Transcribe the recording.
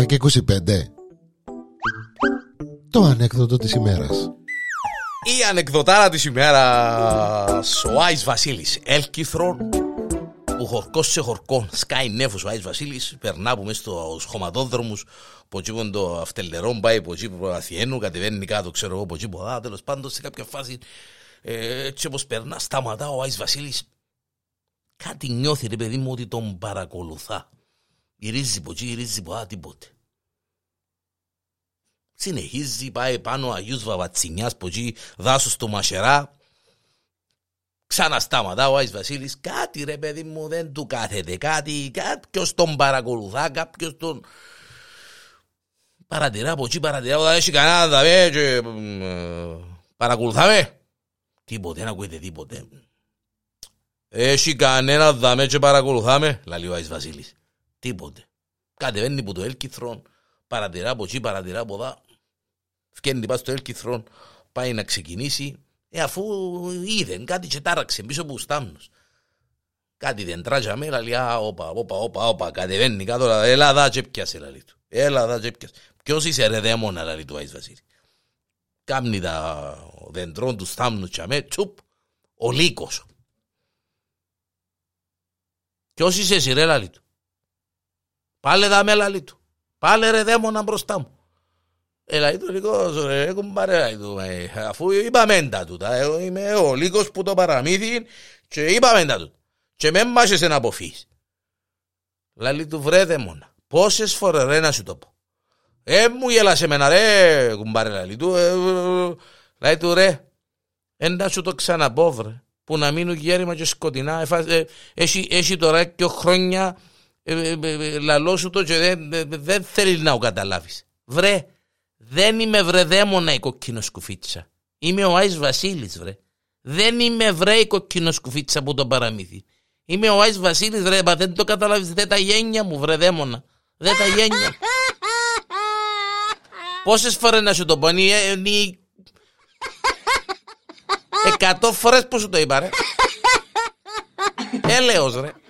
7 και 25. Το ανέκδοτο της ημέρας. Η ανεκδοτάρα της ημέρας. Ο Άης Βασίλης Έλκυθρον, ο χορκός σε χορκόν, σκάει νέφος ο Άης Βασίλης, περνά που μες στους χωματόδρομους, ποτσίπον το αυτελερόν, πάει ποτσίπο Αθιένου, κατεβαίνει κάτω, ξέρω εγώ ποτσίπο, τέλος πάντων σε κάποια φάση, έτσι όπως περνά, σταματά ο Άης Βασίλης, κάτι νιώθει ρε παιδί μου ότι τον παρακολουθά. Γυρίζει ποτσί, γυρίζει ποτσί, τίποτε. Συνεχίζει, πάει πάνω Αγίους Βαβατσινιάς, ποτσί, δάσος στο Μασερά. Ξανασταματά ο Άης Βασίλης, κάτι ρε παιδί μου δεν του κάθεται, κάτι, κάποιος τον παρακολουθά, κάποιος τον παρατηρά, ποτσί, παρατηρά, όταν έχει κανένα θα πει και παρακολουθάμε. Τίποτε, δεν ακούγεται τίποτε. Έχει κανένα δαμέ και παρακολουθάμε, λαλεί ο Άης Βασίλης. Τίποτε. Κατεβαίνει από το Έλκυθρον, παρατηρά από εκεί, παρατηρά από εδώ. Φκένει πας στο Έλκυθρον, πάει να ξεκινήσει. Αφού είδε κάτι και τάραξε πίσω από τους τάμνους. Κάτι δεν τράζαμε, λαλεί, όπα, κατεβαίνει κάτω, έλα δα και πιάσε, λαλεί του. Έλα δα και πιάσε. Ποιος είσαι ρε δαίμονα, λαλεί του Άης Βασίλης. Κάμνει τα δεντρών τους τάμνους και αμέ, τσουπ, ο Λύκος. Ποιος είσαι εσύ ρε λαλή του. Πάλε δάμε λαλή του. Πάλε ρε δαίμονα μπροστά μου. Λαλή του Λύκος ρε κουμπάρε του. Αφού είπα μέντα του. Είμαι ο Λύκος που το παραμύθι και είπα μέντα του. Και με μάχεσαι να αποφύγεις. Λαλή του βρε δαίμονα. Πόσες φορές ρε να σου το πω. Μου γέλασε εμένα ρε κουμπάρε λαλή του. Λαλή του ρε. Να σου το ξαναπώ βρε. Που να μείνουν γέρημα και σκοτεινά. Έχει τώρα και χρόνια λαλό σου το και δεν θέλει να ο καταλάβεις. Βρε, δεν είμαι βρε δαίμονα η κοκκινοσκουφίτσα. Είμαι ο Άης Βασίλης βρε. Δεν είμαι βρε η κοκκινοσκουφίτσα που τον παραμύθι. Είμαι ο Άης Βασίλης βρε, μα δεν το καταλάβεις. Δε τα γένια μου βρε δαίμονα. Δε τα γένια μου. Πόσες φορές να σου το πω. Είναι 100 φορές που σου το είπα ρε. Έλεος ρε.